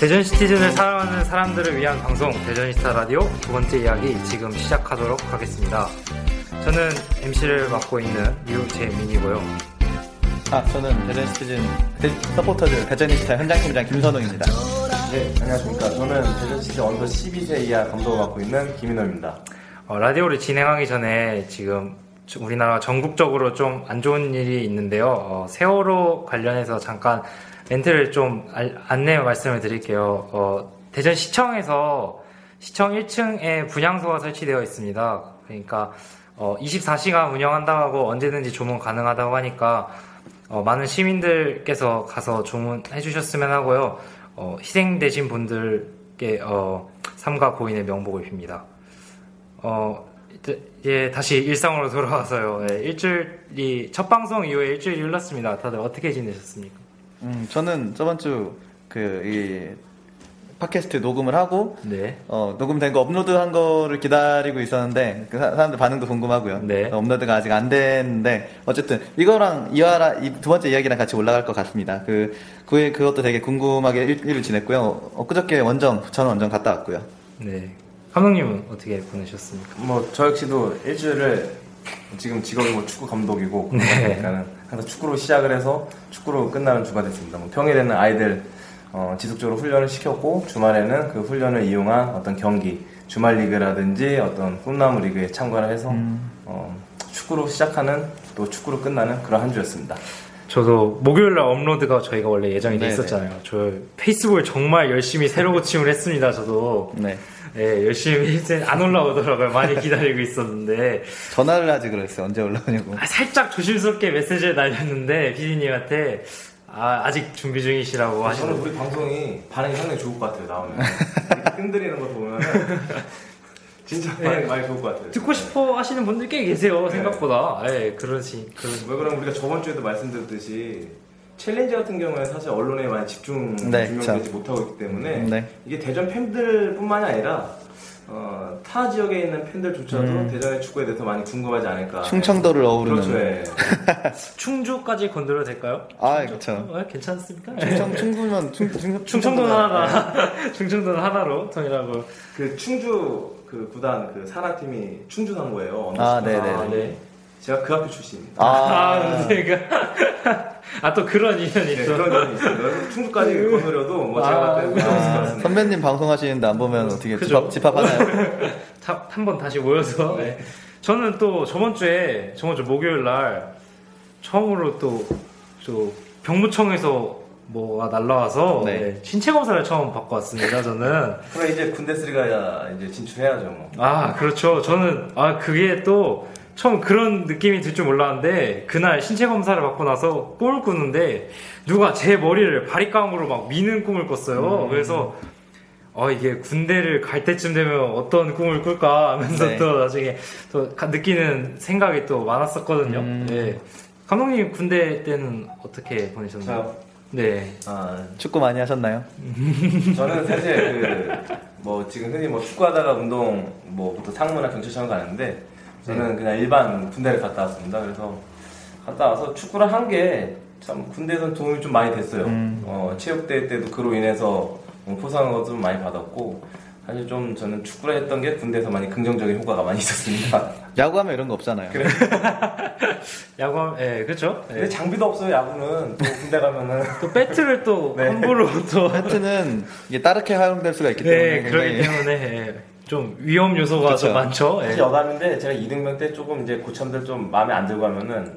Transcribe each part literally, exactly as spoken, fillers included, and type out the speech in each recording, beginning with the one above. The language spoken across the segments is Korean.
대전 시티즌을 사랑하는 사람들을 위한 방송 대전 이스타 라디오 두 번째 이야기 지금 시작하도록 하겠습니다. 저는 엠시를 맡고 있는 유재민이고요. 아, 저는 대전 시티즌 서포터즈 대전 이스타 현장팀장 김선웅입니다. 네, 안녕하십니까. 저는 대전 시티즌 언더 십이 세 이하 감독을 맡고 있는 김인호입니다. 어, 라디오를 진행하기 전에 지금 우리나라 전국적으로 좀 안 좋은 일이 있는데요. 어, 세월호 관련해서 잠깐 멘트를 좀 알, 안내 말씀을 드릴게요. 어, 대전 시청에서 시청 일 층에 분향소가 설치되어 있습니다. 그러니까 어, 이십사 시간 운영한다고 하고 언제든지 주문 가능하다고 하니까 어, 많은 시민들께서 가서 주문해 주셨으면 하고요. 어, 희생되신 분들께 어, 삼가 고인의 명복을 빕니다. 어, 예, 다시 일상으로 돌아와서요. 예, 일주일이 첫 방송 이후에 일주일이 흘렀습니다. 다들 어떻게 지내셨습니까? 음, 저는 저번 주 그 이 팟캐스트 녹음을 하고 네. 어, 녹음된 거 업로드한 거를 기다리고 있었는데 그 사람들 반응도 궁금하고요. 네. 업로드가 아직 안 됐는데 어쨌든 이거랑 이와라 이 두 번째 이야기랑 같이 올라갈 것 같습니다. 그 그에 그것도 되게 궁금하게 일, 일을 지냈고요. 엊그저께 원정 부천 원정 갔다 왔고요. 네. 감독님은 어떻게 보내셨습니까? 뭐 저 역시도 일주일을 지금 직업이 뭐 축구 감독이고 네. 그러니까는 항상 축구로 시작을 해서 축구로 끝나는 주가 됐습니다. 뭐 평일에는 아이들 어, 지속적으로 훈련을 시켰고 주말에는 그 훈련을 이용한 어떤 경기 주말 리그라든지 어떤 꿈나무 리그에 참가를 해서 음. 어, 축구로 시작하는 또 축구로 끝나는 그런 한 주였습니다. 저도 목요일날 업로드가 저희가 원래 예정이 돼 있었잖아요. 저 페이스북을 정말 열심히 새로 고침을 했습니다. 저도 네. 네, 열심히 이제 안 올라오더라고요. 많이 기다리고 있었는데 전화를 하지 그랬어요. 언제 올라오냐고. 아, 살짝 조심스럽게 메시지를 날렸는데 피디님한테 아, 아직 준비 중이시라고 하시더라고요. 저는 우리 방송이 반응이 상당히 좋을 것 같아요. 나오면 흔들리는 거 보면 진짜 반응이 네, 많이 좋을 것 같아요. 듣고 싶어 하시는 분들 꽤 계세요. 생각보다. 네, 네 그러지. 그러지. 왜 그러면 우리가 저번 주에도 말씀드렸듯이 챌린지 같은 경우에는 사실 언론에 많이 집중, 네, 집중되지 못하고 있기 때문에 네. 이게 대전 팬들뿐만이 아니라 어, 타 지역에 있는 팬들조차도 음. 대전의 축구에 대해서 많이 궁금하지 않을까. 충청도를 네. 어우르는. 그렇죠. 충주까지 건드려도 될까요? 아, 그렇죠. 네, 괜찮습니까? 충청, 충분한, 충, 충, 충청도는 하나, 충청도는 하나로 통일하고. 그 충주 그 구단 그 산하팀이 충주 한 거예요. 아, 네네네. 네. 제가 그 학교 출신입니다. 아, 제가. 아, 또 그런 인연이 있어. 네, 그런 인연이 있어. 충주까지 건너려도 뭐 제가 빼고 있을 것 같습니다. 선배님 방송하시는데 안 보면 어떻게 집합, 집합하나요? 한번 다시 모여서. 네. 저는 또 저번주에, 저번주 목요일날 처음으로 또, 또 병무청에서 뭐가 날라와서 네. 네, 신체 검사를 처음 받고 왔습니다. 저는. 그럼 이제 군대 쓰리가 이제 진출해야죠. 뭐. 아, 그렇죠. 저는, 아, 그게 또, 처음 그런 느낌이 들 줄 몰랐는데 그날 신체 검사를 받고 나서 꿈을 꾸는데 누가 제 머리를 바리깡으로 막 미는 꿈을 꿨어요. 음. 그래서 어 이게 군대를 갈 때쯤 되면 어떤 꿈을 꿀까 하면서 네. 또 나중에 또 느끼는 생각이 또 많았었거든요. 음. 네. 감독님 군대 때는 어떻게 보내셨나요? 저요? 네. 아, 축구 많이 하셨나요? 저는 사실 그 뭐 지금 흔히 뭐 축구하다가 운동 뭐 보통 상무나 경찰청 가는데. 저는 그냥 일반 군대를 갔다 왔습니다. 그래서 갔다 와서 축구를 한 게 참 군대에서는 도움이 좀 많이 됐어요. 음. 어, 체육대회 때도 그로 인해서 포상도 좀 많이 받았고 사실 좀 저는 축구를 했던 게 군대에서 많이 긍정적인 효과가 많이 있었습니다. 야구하면 이런 거 없잖아요. 그래. 야구하면, 예, 네, 그렇죠. 근데 네. 장비도 없어요, 야구는. 또 군대 가면은. 또 배트를 또 네. 함부로 또. 배트는 이게 따르게 활용될 수가 있기 때문에. 네, 그렇기 때문에. 예. 좀 위험 요소가 그쵸. 좀 많죠. 사실 예. 여담인데 제가 이등병 때 조금 이제 고참들 좀 마음에 안 들고 하면은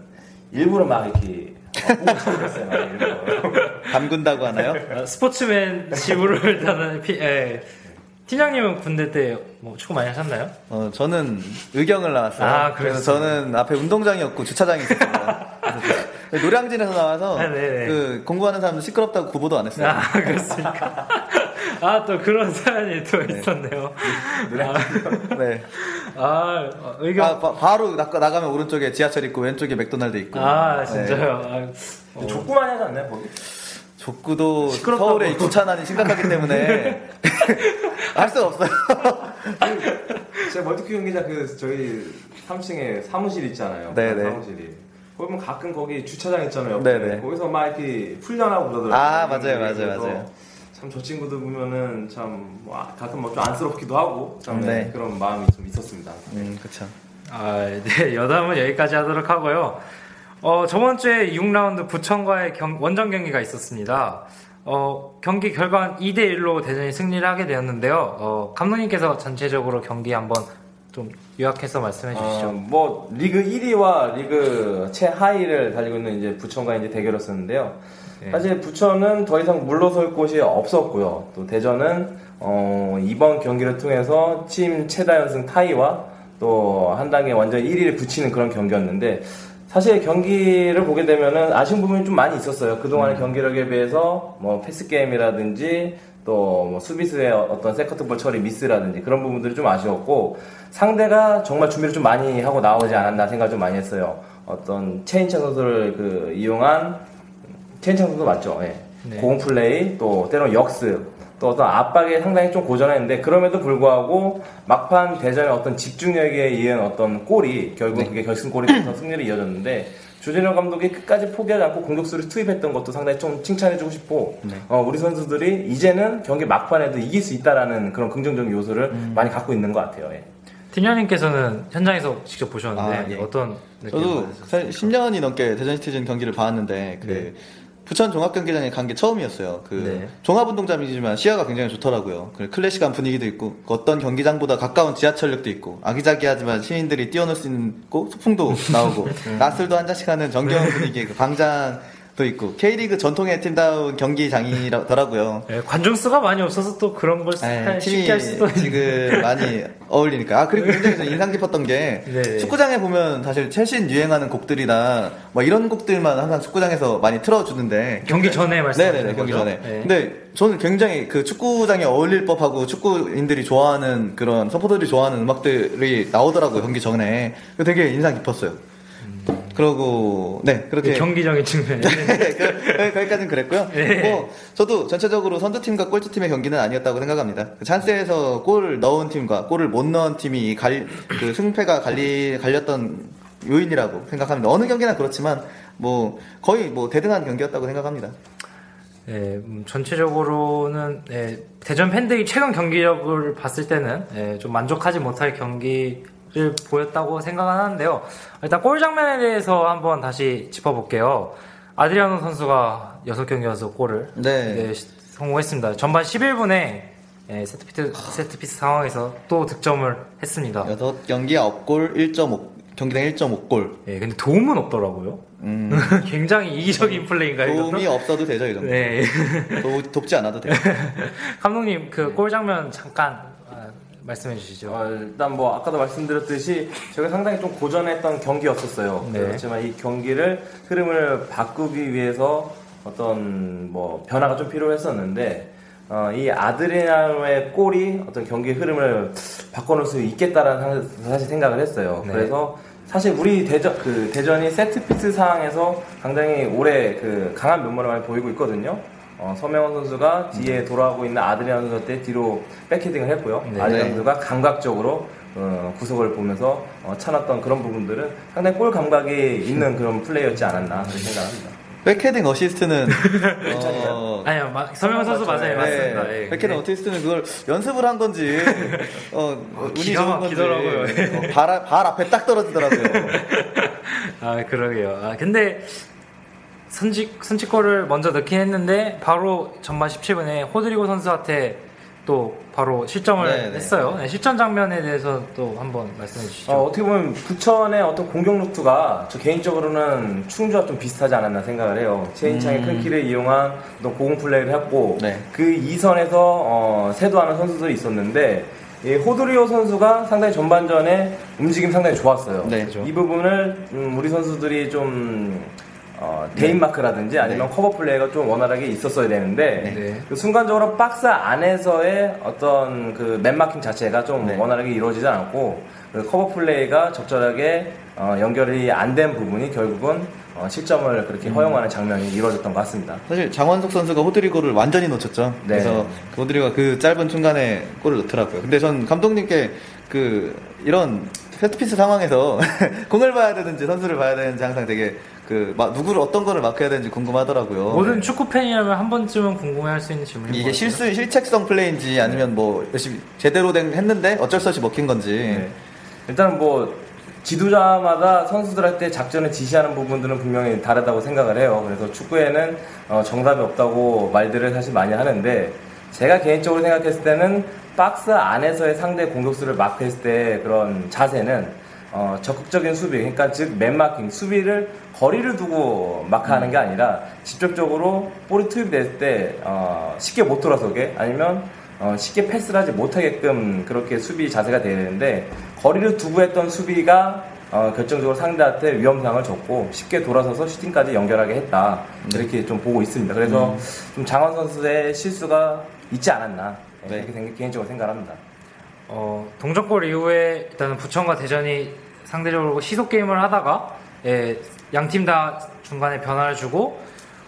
일부러 막 이렇게 꼬부쳐버렸어요. 담근다고 하나요? 아, 스포츠맨 지부를 다는 피, 예. 팀장님은 군대 때 뭐 축구 많이 하셨나요? 어, 저는 의경을 나왔어요. 아, 그래서 저는 앞에 운동장이었고 주차장이 있었습니다. 노량진에서 나와서 아, 그 공부하는 사람들 시끄럽다고 구보도 안 했어요. 아, 그렇습니까? 아, 또 그런 사연이 또 네. 있었네요. 아, 네. 아, 의견. 아, 바, 바로 나, 나가면 오른쪽에 지하철 있고, 왼쪽에 맥도날드 있고. 아, 진짜요? 네. 아, 족구 많이 하지 않나요, 거기? 족구도 시끄럽다고. 서울에 구차난이 심각하기 때문에. 할 수 없어요. 제가 멀티큐 경기장 그, 저희 삼 층에 사무실 있잖아요. 네네. 사무실이. 보면 가끔 거기 주차장 있잖아요. 네네. 거기서 막 이렇게 훈련하고 그러더라고요. 아, 맞아요, 맞아요, 맞아요. 참 저 친구들 보면은 참 와, 가끔 뭐 좀 안쓰럽기도 하고 참 네. 네, 그런 마음이 좀 있었습니다. 네. 음, 그렇죠. 아, 네, 여담은 여기까지 하도록 하고요. 어, 저번 주에 육 라운드 부천과의 경, 원정 경기가 있었습니다. 어, 경기 결과는 이 대 일로 대전이 승리를 하게 되었는데요. 어, 감독님께서 전체적으로 경기 한번 좀 요약해서 말씀해 주시죠. 어, 뭐 리그 일 위와 리그 최하위를 달리고 있는 이제 부천과 이제 대결했었는데요. 네. 사실 부천은 더 이상 물러설 곳이 없었고요. 또 대전은 어, 이번 경기를 통해서 팀 최다 연승 타이와 또 한 단계 완전 일 위를 붙이는 그런 경기였는데, 사실 경기를 보게 되면은 아쉬운 부분이 좀 많이 있었어요. 그동안의 음. 경기력에 비해서 뭐 패스 게임이라든지 또 뭐 수비수의 어떤 세컨드볼 처리 미스라든지 그런 부분들이 좀 아쉬웠고, 상대가 정말 준비를 좀 많이 하고 나오지 않았나 생각 좀 많이 했어요. 어떤 최인찬 선수를 그 이용한 최인창 선수 맞죠? 예. 네. 고공 플레이, 또 때로는 역습, 또 어떤 압박에 상당히 좀 고전했는데, 그럼에도 불구하고 막판 대전의 어떤 집중력에 의한 어떤 골이 결국 네. 그게 결승골이 돼서 승리를 이어졌는데, 조재영 감독이 끝까지 포기하지 않고 공격수를 투입했던 것도 상당히 좀 칭찬해주고 싶고, 네. 어, 우리 선수들이 이제는 경기 막판에도 이길 수 있다라는 그런 긍정적인 요소를 음. 많이 갖고 있는 것 같아요. 예. 팀장님께서는 현장에서 직접 보셨는데 아, 예. 어떤 느낌을 받으셨습니까? 저도 십 년이 넘게 대전 시티즌 경기를 봤는데 그. 네. 부천 종합경기장에 간 게 처음이었어요. 그 네. 종합운동장이지만 시야가 굉장히 좋더라고요. 클래식한 분위기도 있고, 어떤 경기장보다 가까운 지하철역도 있고, 아기자기하지만 시민들이 뛰어놀 수 있는 곳, 소풍도 나오고, 낮술도 한 잔씩 하는 정겨운 분위기의 그 광장도 있고, K리그 전통의 팀다운 경기장이더라고요. 네, 관중수가 많이 없어서 또 그런 걸 네, 쉽게 할 수도 있는. 지금 많이 어울리니까. 아, 그리고 굉장히 인상 깊었던 게 네. 축구장에 보면 사실 최신 유행하는 곡들이나 뭐 이런 곡들만 항상 축구장에서 많이 틀어주는데, 경기 전에 말씀하셨죠? 네네, 경기 전에. 네. 근데 저는 굉장히 그 축구장에 어울릴 법하고 축구인들이 좋아하는 그런 서포터들이 좋아하는 음악들이 나오더라고요, 경기 전에. 되게 인상 깊었어요. 그러고 네 그렇게 경기적인 측면에 네, 그, 거기까지는 그랬고요. 네. 뭐 저도 전체적으로 선두팀과 꼴찌팀의 경기는 아니었다고 생각합니다. 그 찬스에서 골 넣은 팀과 골을 못 넣은 팀이 갈, 그 승패가 갈리, 갈렸던 요인이라고 생각합니다. 어느 경기나 그렇지만 뭐 거의 뭐 대등한 경기였다고 생각합니다. 네, 음, 전체적으로는 네, 대전 팬들이 최근 경기력을 봤을 때는 네, 좀 만족하지 못할 경기. 보였다고 생각은 하는데요. 일단 골 장면에 대해서 한번 다시 짚어볼게요. 아드리안 선수가 여섯 경기 연속 골을 네. 네, 성공했습니다. 전반 십일 분에 네, 세트피스, 세트피스 상황에서 또 득점을 했습니다. 여섯 경기 아홉 골, 일 점 오 경기당 일 점 오 골. 예, 근데 도움은 없더라고요. 음. 굉장히 이기적인 플레이인가요? 도움이 이것도? 없어도 되죠, 이 정도. 네. 돕지 않아도 돼요. 감독님, 그 골 장면 잠깐 말씀해 주시죠. 어, 일단 뭐 아까도 말씀드렸듯이 제가 상당히 좀 고전했던 경기였었어요. 네. 그렇지만 이 경기를 흐름을 바꾸기 위해서 어떤 뭐 변화가 좀 필요했었는데, 어, 이 아드리아노의 골이 어떤 경기의 흐름을 바꿔놓을 수 있겠다라는 사실 생각을 했어요. 네. 그래서 사실 우리 대전 그 대전이 세트피스 상황에서 상당히 올해 그 강한 면모를 많이 보이고 있거든요. 어, 서명원 선수가 뒤에 돌아오고 있는 아드리안 선수 때 뒤로 백헤딩을 했고요. 네. 아드리안 선수가 감각적으로 어, 구석을 보면서 어, 차놨던 그런 부분들은 상당히 골 감각이 있는 그런 플레이였지 않았나 생각합니다. 백헤딩 어시스트는 어... 아니요, 막 서명원 선수 맞아요, 맞아요. 네. 맞습니다. 네. 백헤딩 네. 어시스트는 그걸 연습을 한 건지 어, 어, 운이 좋은 건지 어, 발, 발 앞에 딱 떨어지더라고요. 아 그러게요. 아 근데 선직 선취골을 먼저 넣긴 했는데 바로 전반 십칠 분에 호드리고 선수한테 또 바로 실점을 네네. 했어요. 네, 실점 장면에 대해서 또 한번 말씀해 주시죠. 어, 어떻게 보면 부천의 어떤 공격 루트가 저 개인적으로는 충주와 좀 비슷하지 않았나 생각을 해요. 최인창의 음. 큰 키를 이용한 또 고공 플레이를 했고 네. 그 이 선에서 어, 세도하는 선수들이 있었는데 예, 호드리오 선수가 상당히 전반전에 움직임 상당히 좋았어요. 네. 그렇죠. 이 부분을 음, 우리 선수들이 좀 어, 데인마크라든지 아니면 네. 커버 플레이가 좀 원활하게 있었어야 되는데 네. 그 순간적으로 박스 안에서의 어떤 그 맨마킹 자체가 좀 네. 원활하게 이루어지지 않았고 그 커버 플레이가 적절하게 어, 연결이 안 된 부분이 결국은 어, 실점을 그렇게 허용하는 음. 장면이 이루어졌던 것 같습니다. 사실 장원석 선수가 호드리고를 완전히 놓쳤죠. 네. 그래서 그 호드리고가 그 짧은 순간에 골을 넣더라고요. 근데 전 감독님께 그 이런 세트피스 상황에서 공을 봐야 되는지 선수를 봐야 되는지 항상 되게 그, 막, 누구를 어떤 거를 막혀야 되는지 궁금하더라고요. 모든 축구팬이라면 한 번쯤은 궁금해 할 수 있는 질문이. 이게 실수, 실책성 플레이인지 아니면 뭐, 열심히 제대로 된, 했는데 어쩔 수 없이 먹힌 건지. 네. 일단 뭐, 지도자마다 선수들한테 작전을 지시하는 부분들은 분명히 다르다고 생각을 해요. 그래서 축구에는 어, 정답이 없다고 말들을 사실 많이 하는데, 제가 개인적으로 생각했을 때는 박스 안에서의 상대 공격수를 막혔을 때 그런 자세는 어, 적극적인 수비, 그러니까 즉 맨마킹, 수비를 거리를 두고 마크하는 게 아니라 직접적으로 볼이 투입될 때 어, 쉽게 못 돌아서게 아니면 어, 쉽게 패스를 하지 못하게끔 그렇게 수비 자세가 돼야 되는데 거리를 두고 했던 수비가 어, 결정적으로 상대한테 위험상을 줬고 쉽게 돌아서서 슈팅까지 연결하게 했다 이렇게 좀 보고 있습니다. 그래서 음. 좀 장원 선수의 실수가 있지 않았나 네. 이렇게 개인적으로 생각합니다. 어, 동점골 이후에 일단은 부천과 대전이 상대적으로 시속 게임을 하다가 예, 양팀 다 중간에 변화를 주고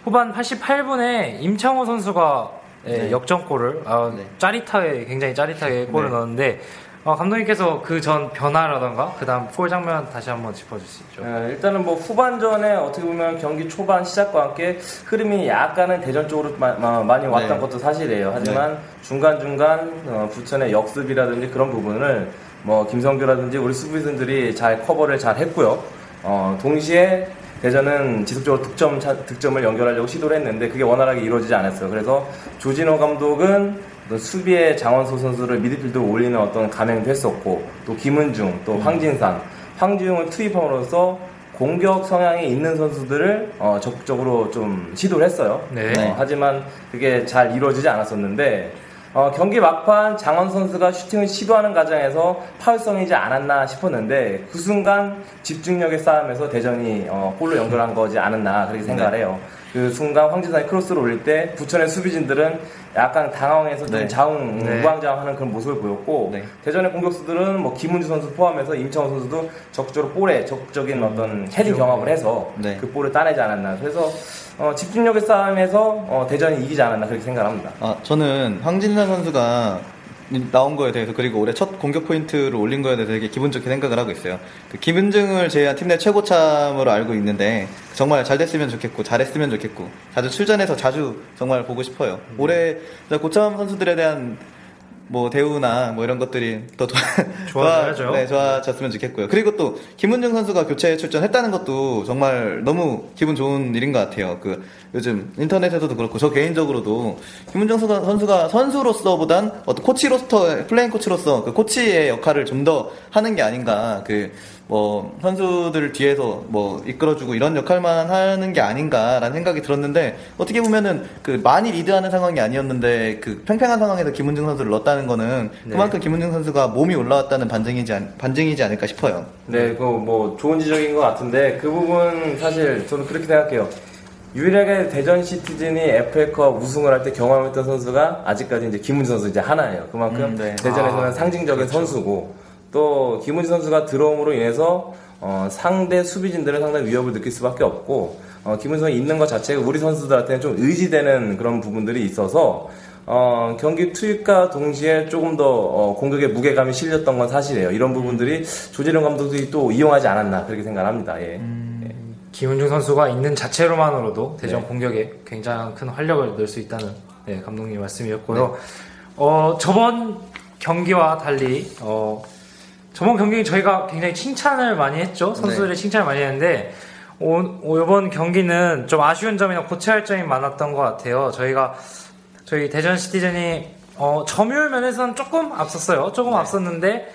후반 팔십팔 분에 임창호 선수가 예, 네. 역전골을 아, 네. 짜릿하게 굉장히 짜릿하게 골을 네. 넣었는데 어, 감독님께서 그 전 변화라던가 그 다음 골 장면 다시 한번 짚어주시죠. 네, 일단은 뭐 후반전에 어떻게 보면 경기 초반 시작과 함께 흐름이 약간은 대전 쪽으로 마, 마, 많이 왔던 네. 것도 사실이에요. 하지만 네. 중간중간 어, 부천의 역습이라든지 그런 부분을 뭐 김성규라든지 우리 수비수들이 잘 커버를 잘 했고요. 어, 동시에 대전은 지속적으로 득점, 차, 득점을 연결하려고 시도를 했는데 그게 원활하게 이루어지지 않았어요. 그래서 조진호 감독은 수비에 장원석 선수를 미드필드로 올리는 어떤 감행도 했었고 또 김은중, 또 황진상, 황지웅을 투입함으로써 공격 성향이 있는 선수들을 어, 적극적으로 좀 시도를 했어요. 네. 어, 하지만 그게 잘 이루어지지 않았었는데 어, 경기 막판 장원 선수가 슈팅을 시도하는 과정에서 파울성이지 않았나 싶었는데 그 순간 집중력의 싸움에서 대전이 어, 골로 연결한 거지 않았나 그렇게 생각을 네. 해요. 그 순간 황진상이 크로스를 올릴 때 부천의 수비진들은 약간 당황해서 네. 좀 자웅, 네. 우왕좌왕하는 그런 모습을 보였고 네. 대전의 공격수들은 뭐 김은주 선수 포함해서 임창호 선수도 적극적으로 볼에 적극적인 어떤 헤딩 경합을 해서 네. 그 볼을 따내지 않았나 그래서 어, 집중력의 싸움에서 어, 대전이 이기지 않았나 그렇게 생각합니다. 아, 저는 황진상 선수가 나온 거에 대해서 그리고 올해 첫 공격 포인트를 올린 거에 대해서 되게 기분 좋게 생각을 하고 있어요. 그 김은중을 제외한 팀 내 최고참으로 알고 있는데 정말 잘 됐으면 좋겠고 잘했으면 좋겠고 자주 출전해서 자주 정말 보고 싶어요. 음. 올해 고참 선수들에 대한 뭐 대우나 뭐 이런 것들이 더 좋아져야죠. 네, 좋아졌으면 좋겠고요. 그리고 또 김은중 선수가 교체 출전했다는 것도 정말 너무 기분 좋은 일인 것 같아요. 그 요즘 인터넷에서도 그렇고 저 개인적으로도 김은중 선수가 선수로서보단 어떤 코치로서 플레잉 코치로서 그 코치의 역할을 좀 더 하는 게 아닌가. 그 뭐 선수들 뒤에서 뭐 이끌어주고 이런 역할만 하는 게 아닌가라는 생각이 들었는데 어떻게 보면은 그 많이 리드하는 상황이 아니었는데 그 팽팽한 상황에서 김은중 선수를 넣었다는 거는 그만큼 네. 김은중 선수가 몸이 올라왔다는 반증이지 않, 반증이지 않을까 싶어요. 네, 그거 뭐 좋은 지적인 것 같은데 그 부분 사실 저는 그렇게 생각해요. 유일하게 대전 시티즌이 에프에이컵 우승을 할 때 경험했던 선수가 아직까지 이제 김은중 선수 이제 하나예요. 그만큼 음, 네. 대전에서는 아, 상징적인 그렇죠. 선수고. 또 김은중 선수가 들어옴으로 인해서 어, 상대 수비진들은 상당히 위협을 느낄 수밖에 없고 어, 김은중 선수 있는 것 자체가 우리 선수들한테는 좀 의지되는 그런 부분들이 있어서 어, 경기 투입과 동시에 조금 더 어, 공격의 무게감이 실렸던 건 사실이에요. 이런 부분들이 조재영 감독이 또 이용하지 않았나 그렇게 생각합니다. 예. 음... 김은중 선수가 있는 자체로만으로도 대전 네. 공격에 굉장히 큰 활력을 넣을 수 있다는 네, 감독님 말씀이었고요. 네. 어, 저번 경기와 달리 어, 저번 경기 저희가 굉장히 칭찬을 많이 했죠. 선수들의 네. 칭찬을 많이 했는데 오, 오, 이번 경기는 좀 아쉬운 점이나 고쳐야 할 점이 많았던 것 같아요. 저희가 저희 대전 시티즌이 어, 점유율 면에서는 조금 앞섰어요. 조금 네. 앞섰는데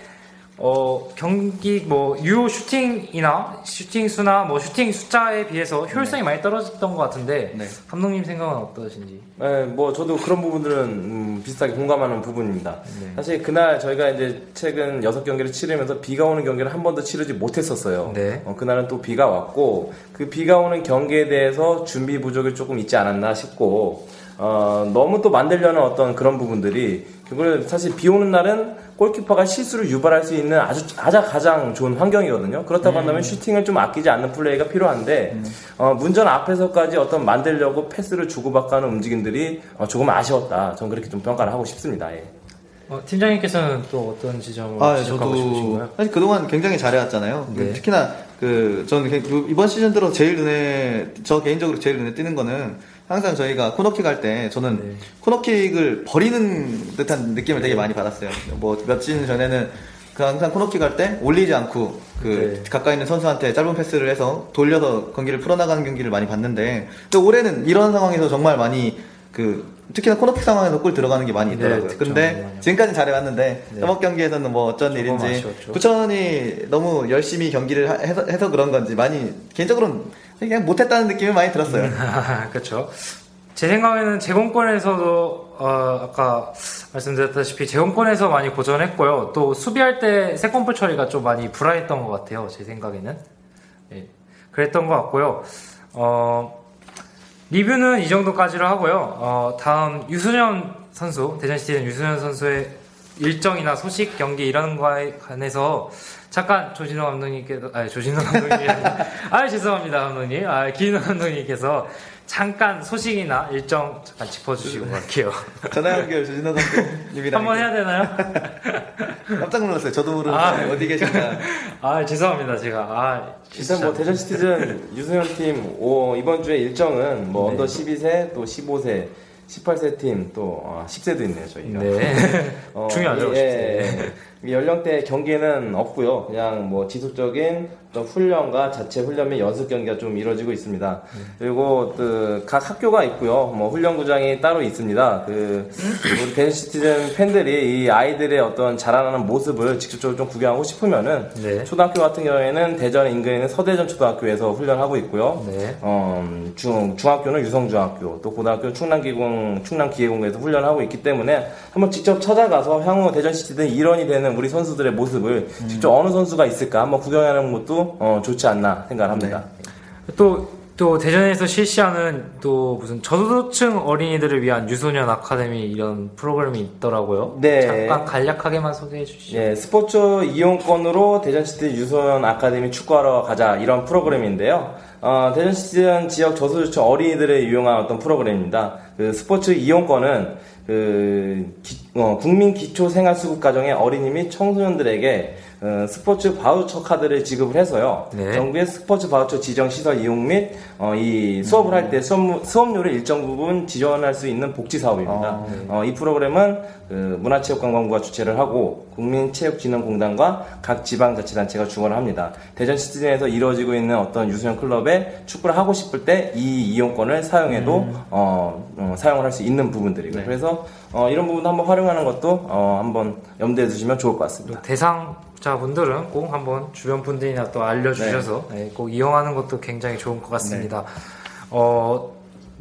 어, 경기 뭐 유효 슈팅이나 슈팅 수나 뭐 슈팅 숫자에 비해서 효율성이 네. 많이 떨어졌던 것 같은데 네. 감독님 생각은 어떠신지? 네, 뭐 저도 그런 부분들은 음, 비슷하게 공감하는 부분입니다. 네. 사실 그날 저희가 이제 최근 여섯 경기를 치르면서 비가 오는 경기를 한 번도 치르지 못했었어요. 네. 어, 그날은 또 비가 왔고 그 비가 오는 경기에 대해서 준비 부족이 조금 있지 않았나 싶고 어, 너무 또 만들려는 어떤 그런 부분들이 그걸 사실 비 오는 날은 골키퍼가 실수를 유발할 수 있는 아주 가장 가장 좋은 환경이거든요. 그렇다고 한다면 음. 슈팅을 좀 아끼지 않는 플레이가 필요한데 음. 어, 문전 앞에서까지 어떤 만들려고 패스를 주고받고 하는 움직임들이 어, 조금 아쉬웠다. 전 그렇게 좀 평가를 하고 싶습니다. 예. 어, 팀장님께서는 또 어떤 지점을 아, 지적하고 싶으신가요? 사실 그동안 굉장히 잘해왔잖아요. 네. 특히나 그 저는 이번 시즌 들어 제일 눈에 저 개인적으로 제일 눈에 띄는 거는 항상 저희가 코너킥 할 때 저는 네. 코너킥을 버리는 듯한 느낌을 네. 되게 많이 받았어요. 뭐 몇 시즌 전에는 그 항상 코너킥 할 때 올리지 않고 그 네. 가까이 있는 선수한테 짧은 패스를 해서 돌려서 경기를 풀어나가는 경기를 많이 봤는데 또 올해는 이런 상황에서 정말 많이 그 특히나 코너킥 상황에서 골 들어가는 게 많이 있더라고요. 네, 근데 지금까지 잘해왔는데 네. 저번 경기에서는 뭐 어쩐 일인지 아쉬웠죠. 부천이 너무 열심히 경기를 해서, 해서 그런 건지 많이 개인적으로는 그냥 못했다는 느낌이 많이 들었어요. 그렇죠. 제 생각에는 제공권에서도 어, 아까 말씀드렸다시피 제공권에서 많이 고전했고요. 또 수비할 때 세컨볼 처리가 좀 많이 불안했던 것 같아요. 제 생각에는 네. 그랬던 것 같고요. 어, 리뷰는 이 정도까지로 하고요. 어, 다음 유소년 선수, 대전시티즌 유소년 선수의 일정이나 소식, 경기 이런 거에 관해서 잠깐 조진호 감독님께서, 아 조진호 감독님, 아 죄송합니다 감독님, 아 기인호 감독님께서 잠깐 소식이나 일정 잠깐 짚어주시고 갈게요. 전화 연결 조진호 감독님이랑 한번 해야 되나요? 깜짝 놀랐어요. 저도 모르는 아, 어디 계신가. 아 죄송합니다 제가. 아, 일단 뭐 대전 시티즌 유소년 팀 오, 이번 주에 일정은 뭐 네. 언더 십이 세 또 십오 세. 십팔 세 팀, 또 아, 십 세도 있네요 저희가. 네. 어, 중요하죠. 예, 십 세. 예, 연령대 경기는 없고요. 그냥 뭐 지속적인 또 훈련과 자체 훈련 및 연습 경기가 좀 이루어지고 있습니다. 네. 그리고 그 각 학교가 있고요. 뭐 훈련구장이 따로 있습니다. 그 우리 대전시티즌 팬들이 이 아이들의 어떤 자라나는 모습을 직접적으로 좀 구경하고 싶으면은 네. 초등학교 같은 경우에는 대전 인근에 있는 서대전 초등학교에서 훈련하고 있고요. 네. 어, 중 중학교는 유성중학교, 또 고등학교는 충남기공 충남기계공단에서 훈련하고 있기 때문에 한번 직접 찾아가서 향후 대전시티즌 일원이 되는 우리 선수들의 모습을 음. 직접 어느 선수가 있을까 한번 구경하는 것도 어, 좋지 않나 생각합니다. 네. 또, 또 대전에서 실시하는 또 무슨 저소득층 어린이들을 위한 유소년 아카데미 이런 프로그램이 있더라고요. 네. 잠깐 간략하게만 소개해 주시죠. 네, 스포츠 이용권으로 대전시티즌 유소년 아카데미 축구하러 가자 이런 프로그램인데요. 어, 대전시티즌 지역 저소득층 어린이들을 이용한 어떤 프로그램입니다. 그 스포츠 이용권은 그 기, 어, 국민기초생활수급가정의 어린이 및 청소년들에게 어, 스포츠 바우처 카드를 지급을 해서요. 네. 정부의 스포츠 바우처 지정시설 이용 및 어, 이 수업을 음. 할 때 수업, 수업료를 일정 부분 지원할 수 있는 복지사업입니다. 아, 네. 어, 이 프로그램은 그 문화체육관광부가 주최를 하고 국민체육진흥공단과 각 지방자치단체가 주관을 합니다. 대전시티즌에서 이루어지고 있는 어떤 유소년 클럽에 축구를 하고 싶을 때 이 이용권을 사용해도 음. 어, 어, 사용을 할 수 있는 부분들이고요. 네. 그래서 어, 이런 부분도 한번 활용하는 것도 어, 한번 염두에 두시면 좋을 것 같습니다. 대상자분들은 꼭 한번 주변 분들이나 또 알려주셔서 네. 네, 꼭 이용하는 것도 굉장히 좋은 것 같습니다. 네. 어,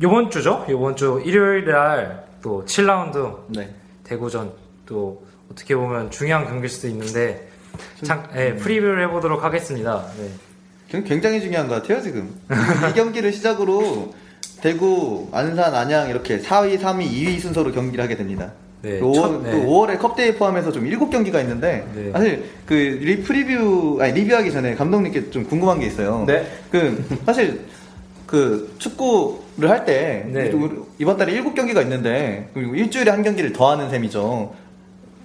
요번 주죠? 요번 주 일요일 날 또 칠 라운드 네. 대구전 또 어떻게 보면 중요한 경기일 수도 있는데 참, 네, 프리뷰를 해보도록 하겠습니다. 네. 굉장히 중요한 것 같아요 지금. 이 경기를 시작으로 대구, 안산, 안양 이렇게 사 위, 삼 위, 이 위 순서로 경기를 하게 됩니다. 네, 또, 첫, 네. 또 오월에 컵대회 포함해서 좀 일곱 경기가 있는데 네. 사실 그 리프리뷰 아니 리뷰하기 전에 감독님께 좀 궁금한 게 있어요. 네. 그 사실 그 축구를 할 때 네. 이번 달에 일곱 경기가 있는데 일주일에 한 경기를 더 하는 셈이죠.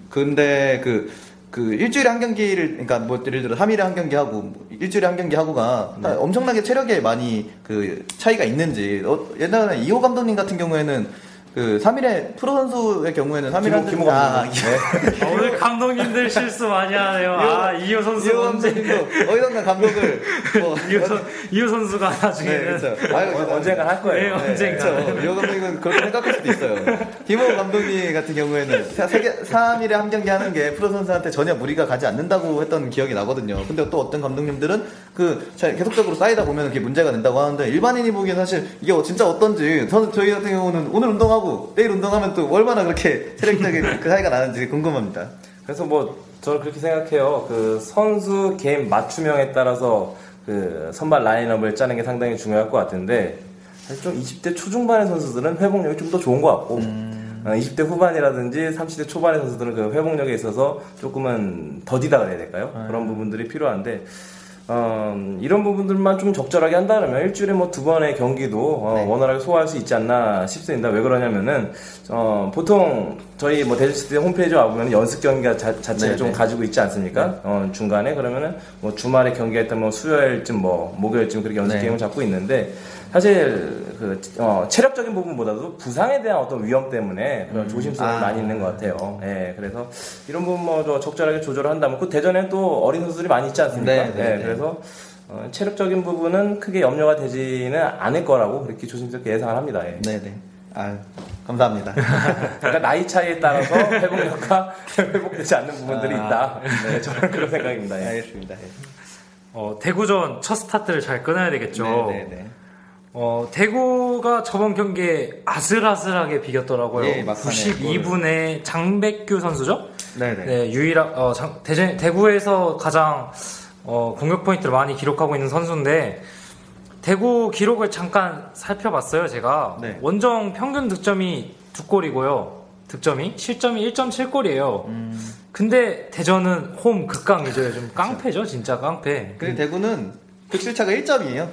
근데 그 그 일주일에 한 경기를, 그러니까 뭐 예를 들어 삼 일에 한 경기 하고 일주일에 한 경기 하고가 네. 엄청나게 체력에 많이 그 차이가 있는지. 어, 옛날에 이호 감독님 같은 경우에는 그 삼 일에 프로 선수의 경우에는 삼 일 한 경기. 아, 아, 오늘 감독님들 실수 많이 하네요. 아, 이호 선수. 이호 감독님도 어디선가 감독을 뭐 이호, 선, 이호 선수가 나중에 네, 그렇죠. 아, 어, 언젠가 할 거예요. 네, 네, 언젠가. 그렇죠. 이호 감독님은 그렇게 생각할 수도 있어요. 김호 감독님 같은 경우에는 삼 일에 한 경기 하는 게 프로 선수한테 전혀 무리가 가지 않는다고 했던 기억이 나거든요. 근데 또 어떤 감독님들은 그 계속적으로 쌓이다 보면 이렇게 문제가 된다고 하는데, 일반인이 보기엔 사실 이게 진짜 어떤지. 저는 저희 같은 경우는 오늘 운동하고 내일 운동하면 또 얼마나 그렇게 체력적인 그 차이가 나는지 궁금합니다. 그래서 뭐 저는 그렇게 생각해요. 그 선수 개인 맞춤형에 따라서 그 선발 라인업을 짜는 게 상당히 중요할 것 같은데, 사실 좀 이십 대 초중반의 선수들은 회복력이 좀 더 좋은 것 같고 음... 이십 대 후반이라든지 삼십 대 초반의 선수들은 그 회복력에 있어서 조금은 더디다 그래야 될까요? 음... 그런 부분들이 필요한데, 어, 이런 부분들만 좀 적절하게 한다면 일주일에 뭐 두 번의 경기도 어, 네. 원활하게 소화할 수 있지 않나 싶습니다. 왜 그러냐면은 어, 보통 저희 뭐 대전 시티즌 홈페이지 와보면 연습 경기가 자, 자체를 네네. 좀 가지고 있지 않습니까? 네. 어, 중간에 그러면은 뭐 주말에 경기가 있다면 뭐 수요일쯤 뭐 목요일쯤 그렇게 연습 경기를 네. 잡고 있는데, 사실 그 어, 체력적인 부분보다도 부상에 대한 어떤 위험 때문에 그런 음. 조심성이 아. 많이 있는 것 같아요. 예, 그래서 이런 부분 뭐 적절하게 조절을 한다면, 그 대전에 또 어린 선수들이 많이 있지 않습니까? 네, 네, 예, 네. 그래서 어, 체력적인 부분은 크게 염려가 되지는 않을 거라고 그렇게 조심스럽게 예상을 합니다. 예. 네, 네. 아, 감사합니다. 그러니까 나이 차이에 따라서 회복력과 회복되지 않는 부분들이 아. 있다. 네, 저는 그런 생각입니다. 예. 알겠습니다. 예. 어, 대구전 첫 스타트를 잘 끊어야 되겠죠. 네, 네, 네. 어, 대구가 저번 경기에 아슬아슬하게 비겼더라고요. 예, 구십이 분에 장백규 선수죠? 네네. 네, 유일한, 어, 장, 대전, 대구에서 가장, 어, 공격 포인트를 많이 기록하고 있는 선수인데, 대구 기록을 잠깐 살펴봤어요, 제가. 네. 원정 평균 득점이 두 골이고요. 득점이. 실점이 일 점 칠 골이에요. 음. 근데 대전은 홈 극강이죠. 요즘 깡패죠, 진짜 깡패. 그리고 대구는 득실차가 일 점이에요.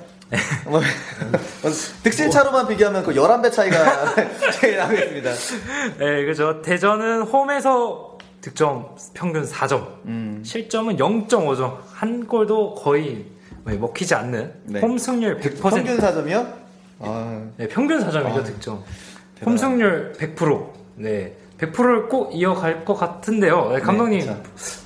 득실차로만 비교하면 그 열한 배 차이가 제일 나겠습니다. 네, 그렇죠. 대전은 홈에서 득점 평균 사 점, 음. 실점은 영 점 오 점, 한 골도 거의 먹히지 않는 네. 홈 승률 백 퍼센트. 평균 사 점이요? 아. 네, 평균 사 점이죠. 아. 득점. 대단하다. 홈 승률 백 퍼센트. 네. 백 퍼센트를 꼭 이어갈 것 같은데요. 네, 감독님, 네,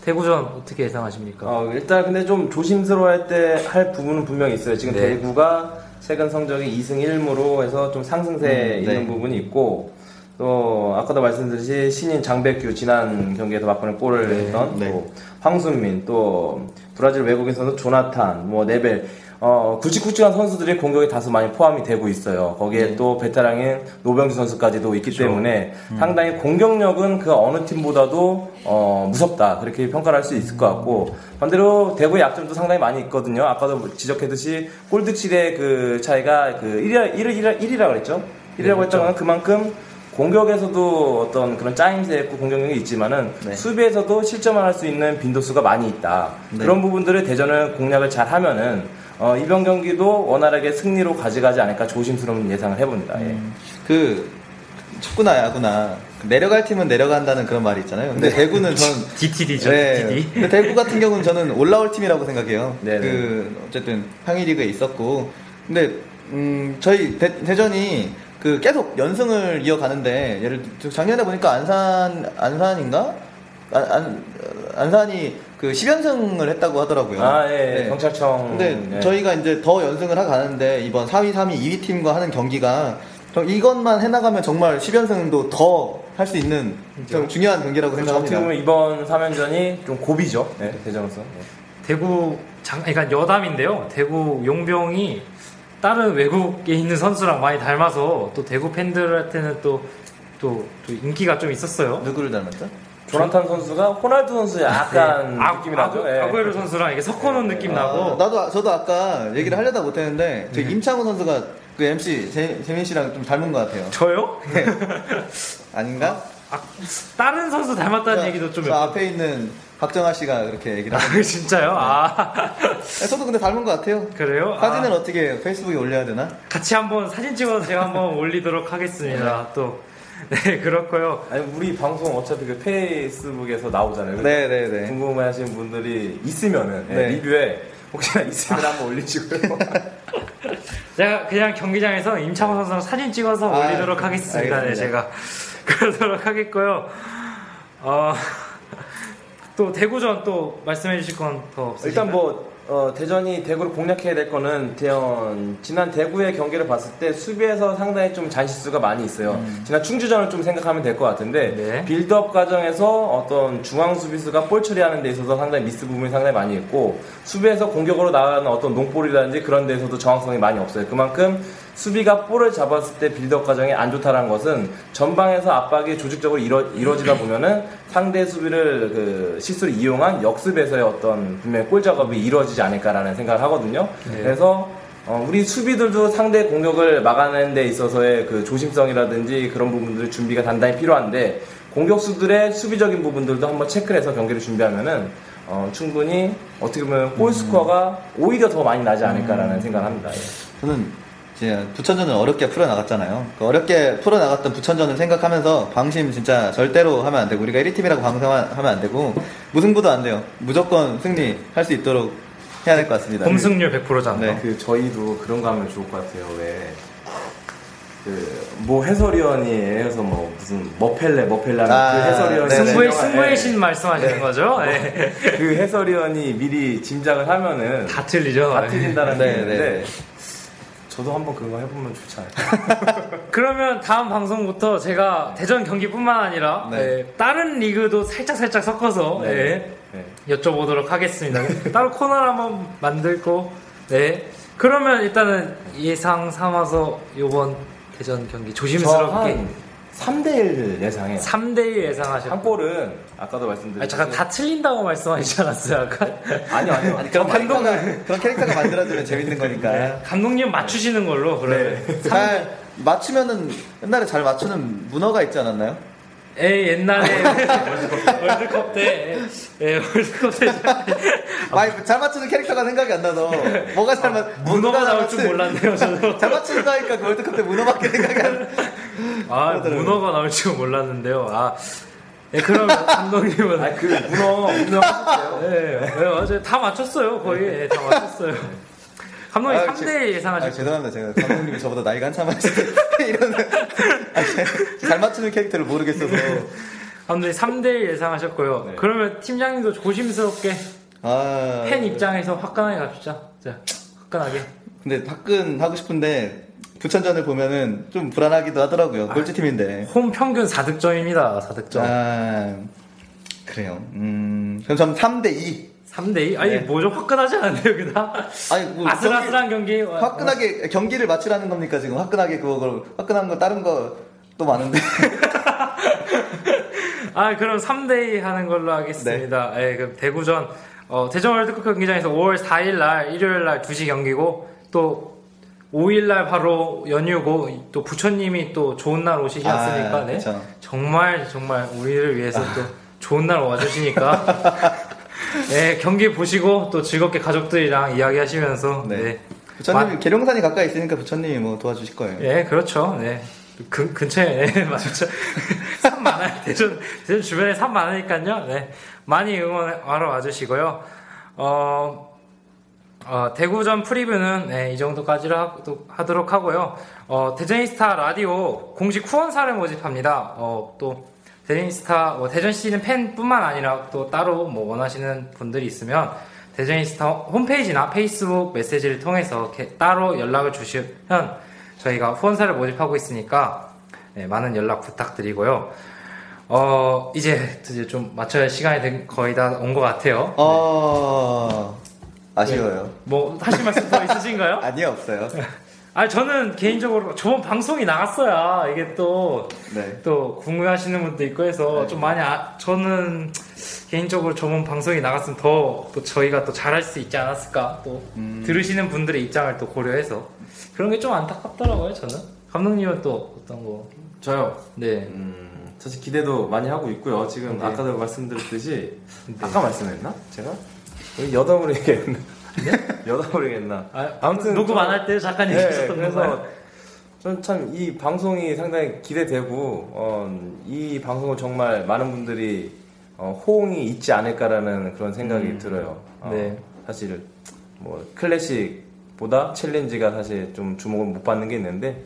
대구전 어떻게 예상하십니까? 어, 일단 근데 좀 조심스러워할 때 할 부분은 분명히 있어요. 지금 네. 대구가 최근 성적이 이 승 일 무로 해서 좀 상승세에 음, 있는 네. 부분이 있고, 또 아까도 말씀드렸듯이 신인 장백규 지난 경기에서 막판에 골을 네. 했던 네. 또 황순민, 또 브라질 외국인 선수 조나탄, 뭐 네벨, 어, 굵직굵직한 선수들이 공격에 다소 많이 포함이 되고 있어요. 거기에 네. 또 베테랑인 노병준 선수까지도 있기 그렇죠. 때문에 음. 상당히 공격력은 그 어느 팀보다도 어, 무섭다 그렇게 평가를 할 수 있을 것 같고, 반대로 대구의 약점도 상당히 많이 있거든요. 아까도 지적했듯이 골득실의 그 차이가 그 일, 일, 일, 일이라고 그랬죠. 일이라고 네, 했던 건 그만큼 공격에서도 어떤 그런 짜임새 있고 공격력이 있지만은 네. 수비에서도 실점을 할 수 있는 빈도수가 많이 있다. 네. 그런 부분들을 대전을 공략을 잘 하면은 어, 이번 경기도 원활하게 승리로 가져가지 않을까 조심스러운 예상을 해봅니다. 예. 음, 그 축구나 야구나 내려갈 팀은 내려간다는 그런 말이 있잖아요. 근데 네. 대구는 전 디티디죠. 네. 디티디. 근데 대구 같은 경우는 저는 올라올 팀이라고 생각해요. 네네. 그 어쨌든 상위 리그에 있었고, 근데 음, 저희 대, 대전이 그 계속 연승을 이어가는데, 예를 들어 작년에 보니까 안산 안산인가 안, 안 안산이 그 십 연승을 했다고 하더라고요. 아, 예, 네. 경찰청. 근데 예. 저희가 이제 더 연승을 하고 가는데, 이번 사 위, 삼 위, 이 위 팀과 하는 경기가, 이것만 해나가면 정말 십 연승도 더 할 수 있는 좀 중요한 경기라고 생각합니다. 어떻게 보면 이번 삼 연전이 좀 고비죠. 네, 대전에서. 네. 대구, 장, 그러니까 여담인데요. 대구 용병이 다른 외국에 있는 선수랑 많이 닮아서 또 대구 팬들한테는 또, 또, 또 인기가 좀 있었어요. 누구를 닮았죠? 조나탄 선수가 호날두 선수의 약간 네. 느낌이 아, 나죠. 아구에로 네. 선수랑 이게 섞어놓은 네. 느낌 아, 나고. 나도 저도 아까 얘기를 하려다 못했는데 네. 임창호 선수가 그 엠씨 재, 재민 씨랑 좀 닮은 것 같아요. 저요? 네. 아닌가? 아, 아, 다른 선수 닮았다는 저, 얘기도 좀. 저 앞에 있는 박정아 씨가 그렇게 얘기를. 아, 하고. 진짜요? 네. 아. 저도 근데 닮은 것 같아요. 그래요? 사진은 아. 어떻게 페이스북에 올려야 되나? 같이 한번 사진 찍어서 제가 한번 올리도록 하겠습니다. 네. 또. 네, 그렇고요. 아니, 우리 방송 어차피 그 페이스북에서 나오잖아요. 네, 네, 네. 궁금해 하시는 분들이 있으면은 네. 네, 리뷰에 혹시나 있으면 아. 한번 올리시고요. 제가 그냥 경기장에서 임창호 선수랑 사진 찍어서 아, 올리도록 하겠습니다. 알겠습니다. 네, 제가 그러도록 하겠고요. 어, 또 대구전 또 말씀해 주실 건 더 없으신가요? 일단 뭐 어, 대전이 대구를 공략해야 될 거는 대전, 지난 대구의 경기를 봤을 때 수비에서 상당히 좀 잔실수가 많이 있어요. 음. 지난 충주전을 좀 생각하면 될 것 같은데 네. 빌드업 과정에서 어떤 중앙 수비수가 볼 처리하는 데 있어서 상당히 미스 부분이 상당히 많이 있고, 수비에서 공격으로 나가는 어떤 농볼이라든지 그런 데에서도 정확성이 많이 없어요. 그만큼 수비가 볼을 잡았을 때 빌드업 과정이 안 좋다는 것은 전방에서 압박이 조직적으로 이루, 이루어지다 보면은 상대 수비를 그 실수를 이용한 역습에서의 어떤 분명히 골 작업이 이루어지지 않을까라는 생각을 하거든요. 네. 그래서 어, 우리 수비들도 상대 공격을 막아내는 데 있어서의 그 조심성이라든지 그런 부분들 준비가 단단히 필요한데, 공격수들의 수비적인 부분들도 한번 체크를 해서 경기를 준비하면은 어, 충분히 어떻게 보면 골 스코어가 음. 오히려 더 많이 나지 않을까라는 음. 생각을 합니다. 예. 저는 이제 부천전을 어렵게 풀어나갔잖아요. 그 어렵게 풀어나갔던 부천전을 생각하면서 방심 진짜 절대로 하면 안 되고, 우리가 일 위 팀이라고 방심하면 안 되고, 무승부도 안 돼요. 무조건 승리할 수 있도록 해야 될 것 같습니다. 홈승률 백 퍼센트잖아요. 네. 그 저희도 그런 거 하면 좋을 것 같아요. 왜 그 뭐 해설위원이 해서 뭐 무슨 머펠레 머펠레 하는 아, 그 해설위원이 승부의 승부의 신 말씀하시는 네. 거죠? 네. 그 해설위원이 미리 짐작을 하면은 다 틀리죠. 다 틀린다는 네. 얘기인데. 네. 저도 한번 그거 해보면 좋지 않을까. 그러면 다음 방송부터 제가 대전 경기뿐만 아니라 네. 네, 다른 리그도 살짝살짝 섞어서 네. 네, 네. 여쭤보도록 하겠습니다. 따로 코너를 한번 만들고. 네. 그러면 일단은 예상 삼아서 이번 대전 경기 조심스럽게 삼 대 일 예상해요. 삼 대 일 예상하셨고, 한 골은 아까도 말씀드렸죠. 잠깐 다 틀린다고 말씀하시지 않았어요 아까? 아니요 아니요. 아니, 그런 캐릭터가 그런 캐릭터가 만들어지면 재밌는 거니까. 네. 감독님 맞추시는 걸로 그러면. 네. 잘 맞추면은, 옛날에 잘 맞추는 문어가 있지 않았나요? 에 옛날에 월드컵 때 에 월드컵 때 잘 잘 맞추는 캐릭터가 생각이 안 나서 뭐가 잘 맞 아, 문어가 나올 줄 몰랐네요 저도. 잘 맞춘다 하니까 그 월드컵 때 문어밖에 생각이 안 아 문어가 나올 줄 몰랐는데요. 아 네, 그럼 감독님은 아 그 문어 문어 맞췄어요. 네, 네 맞아요. 다 맞췄어요 거의. 네, 다 맞췄어요. 감독님 아, 삼 대 예상하셨죠? 아, 죄송합니다. 제가 감독님이 저보다 나이가 한참 많으시죠. 이런 아, 잘 맞추는 캐릭터를 모르겠어서. 감독님 삼 대 예상하셨고요. 네. 그러면 팀장님도 조심스럽게 아, 팬 입장에서 화끈하게 갑시다. 자, 화끈하게. 근데 화끈하고 싶은데 부천전을 보면은 좀 불안하기도 하더라고요. 꼴찌팀인데. 아, 홈 평균 사 득점입니다. 사 득점. 아, 그래요. 음, 그럼 전 삼 대 이. 삼 대 이? 아니, 네. 뭐 좀 화끈하지 않은데요, 그냥? 아니, 뭐 아슬아슬한 경기. 경기. 화끈하게, 어. 경기를 맞추라는 겁니까, 지금? 화끈하게, 그거, 화끈한 거, 다른 거 또 많은데. 아, 그럼 삼 대 이 하는 걸로 하겠습니다. 네. 네, 그럼 대구전, 어, 대전 월드컵 경기장에서 오월 사일날, 일요일날 두 시 경기고, 또 오일날 바로 연휴고, 또 부처님이 또 좋은 날 오시지 않습니까? 아, 네. 그쵸. 정말, 정말 우리를 위해서 아. 또 좋은 날 와주시니까. 네, 경기 보시고 또 즐겁게 가족들이랑 이야기하시면서 네. 네. 부처님 마... 계룡산이 가까이 있으니까 부처님이 뭐 도와주실 거예요. 네, 그렇죠. 네, 근 근처에 네, 맞죠. 산 많아요. 대전 대전 주변에 산 많으니까요. 네, 많이 응원하러 와주시고요. 어, 어 대구전 프리뷰는 네, 이 정도까지로 하, 하도록 하고요. 어 대전 이스타 라디오 공식 후원사를 모집합니다. 어 또. 대전 이스타, 뭐 대전 시티즌 팬뿐만 아니라 또 따로 뭐 원하시는 분들이 있으면 대전 이스타 홈페이지나 페이스북 메시지를 통해서 게, 따로 연락을 주시면 저희가 후원사를 모집하고 있으니까 네, 많은 연락 부탁드리고요. 어 이제 이제 좀 맞춰야 시간이 된, 거의 다 온 것 같아요. 어 네. 아쉬워요. 네, 뭐 하실 말씀 더 있으신가요? 아니요, 없어요. 아 저는 개인적으로 저번 방송이 나갔어야 이게 또 또 네. 궁금해하시는 분도 있고 해서 네. 좀 많이 아, 저는 개인적으로 저번 방송이 나갔으면 더 또 저희가 또 잘할 수 있지 않았을까 또 음. 들으시는 분들의 입장을 또 고려해서 그런 게 좀 안타깝더라고요 저는. 감독님은 또 어떤 거? 저요. 네. 음, 사실 기대도 많이 하고 있고요. 지금 네. 아까도 말씀드렸듯이 네. 아까 말씀했나? 제가 여담으로 얘기했나? 네? 여다 모르겠나. 아, 아무튼. 녹음 안 할 때 작가님 계셨던 네, 그래서 저는 참 이 방송이 상당히 기대되고 어, 이 방송을 정말 많은 분들이 어, 호응이 있지 않을까라는 그런 생각이 음. 들어요. 어, 네. 사실 뭐 클래식보다 챌린지가 사실 좀 주목을 못 받는 게 있는데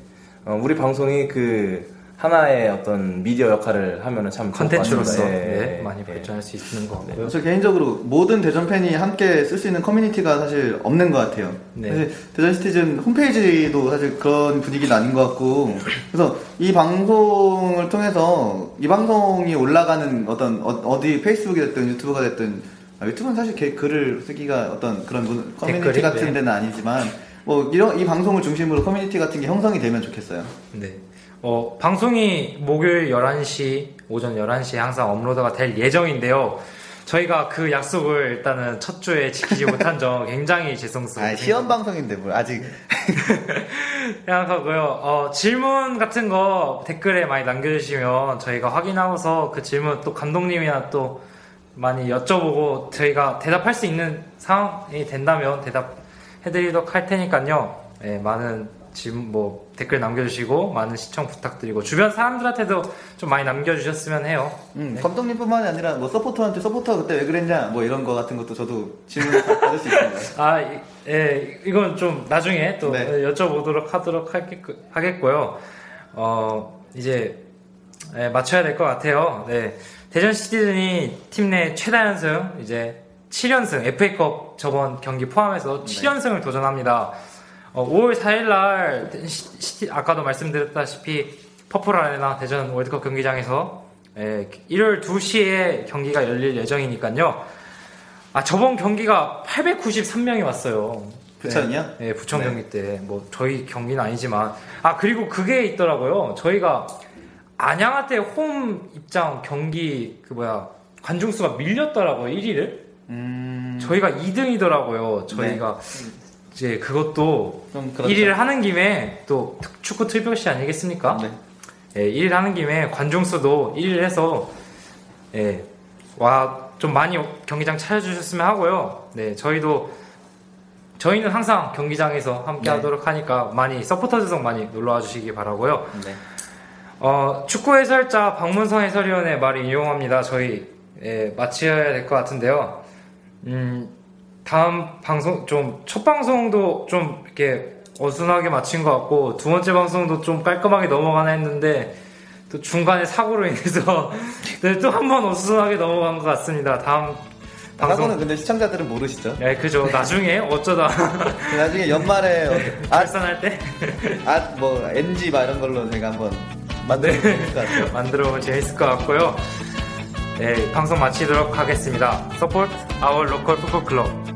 어, 우리 방송이 그 하나의 어떤 미디어 역할을 하면은 참 컨텐츠로서 예, 예, 많이 발전할 예. 수 있는 것 같고요. 저 개인적으로 모든 대전 팬이 함께 쓸 수 있는 커뮤니티가 사실 없는 것 같아요. 네. 사실 대전 시티즌 홈페이지도 사실 그런 분위기는 아닌 것 같고, 그래서 이 방송을 통해서 이 방송이 올라가는 어떤 어디 페이스북이 됐든 유튜브가 됐든, 아, 유튜브는 사실 개, 글을 쓰기가 어떤 그런 문, 커뮤니티 댓글이, 같은 데는 네. 아니지만 뭐 이런 이 방송을 중심으로 커뮤니티 같은 게 형성이 되면 좋겠어요. 네. 어, 방송이 목요일 열한 시, 오전 열한 시에 항상 업로드가 될 예정인데요. 저희가 그 약속을 일단은 첫 주에 지키지 못한 점 굉장히 죄송스럽습니다. 아, 시험 방송인데 뭘 아직 생각하고요. 어, 질문 같은 거 댓글에 많이 남겨주시면 저희가 확인하고서 그 질문 또 감독님이나 또 많이 여쭤보고 저희가 대답할 수 있는 상황이 된다면 대답해드리도록 할 테니까요. 네, 많은 지금 뭐 댓글 남겨주시고 많은 시청 부탁드리고 주변 사람들한테도 좀 많이 남겨주셨으면 해요. 음, 네. 감독님뿐만이 아니라 뭐 서포터한테 서포터 그때 왜 그랬냐 뭐 이런 거 같은 것도 저도 질문 받을 수 있습니다. 아, 예, 이건 좀 나중에 또 네. 여쭤보도록 하도록 하겠고, 하겠고요. 어, 이제 예, 맞춰야 될 것 같아요. 네, 대전 시티즌이 팀 내 최다 연승 이제 칠 연승 에프에이컵 저번 경기 포함해서 칠 연승을 네. 도전합니다. 어, 오월 사일날 시티, 아까도 말씀드렸다시피 퍼플 아레나 대전 월드컵 경기장에서 예, 일요일 두 시에 경기가 열릴 예정이니까요. 아, 저번 경기가 팔백구십삼 명이 왔어요. 부천이요? 네, 예, 부천 네. 경기 때 뭐 저희 경기는 아니지만 아 그리고 그게 있더라고요. 저희가 안양아 때 홈 입장 경기 그 뭐야 관중수가 밀렸더라고요. 일 위를 음... 저희가 이 등이더라고요. 저희가 네. 이제 그것도 그렇죠. 일 위를 하는 김에 또 축구 특별시 아니겠습니까? 네. 예, 일 위를 하는 김에 관중수도 일 위를 해서 예, 와, 좀 많이 경기장 찾아주셨으면 하고요. 네, 저희도 저희는 항상 경기장에서 함께하도록 네. 하니까 많이 서포터즈석 많이 놀러와 주시기 바라고요. 네. 어, 축구 해설자 박문성 해설위원의 말을 이용합니다. 저희 예, 마쳐야 될 것 같은데요. 음. 다음 방송 좀 첫 방송도 좀 이렇게 어수선하게 마친 것 같고 두 번째 방송도 좀 깔끔하게 넘어가나 했는데 또 중간에 사고로 인해서 네, 또 한 번 어수선하게 넘어간 것 같습니다. 다음 방송 사고는 근데 시청자들은 모르시죠? 네, 그죠. 나중에 어쩌다 나중에 연말에 어... 아, 결산할 때 아 뭐 엔지 막 이런 걸로 제가 한번 만들어 만들어 재밌을 것 같고요. 네, 방송 마치도록 하겠습니다. Support our local football club.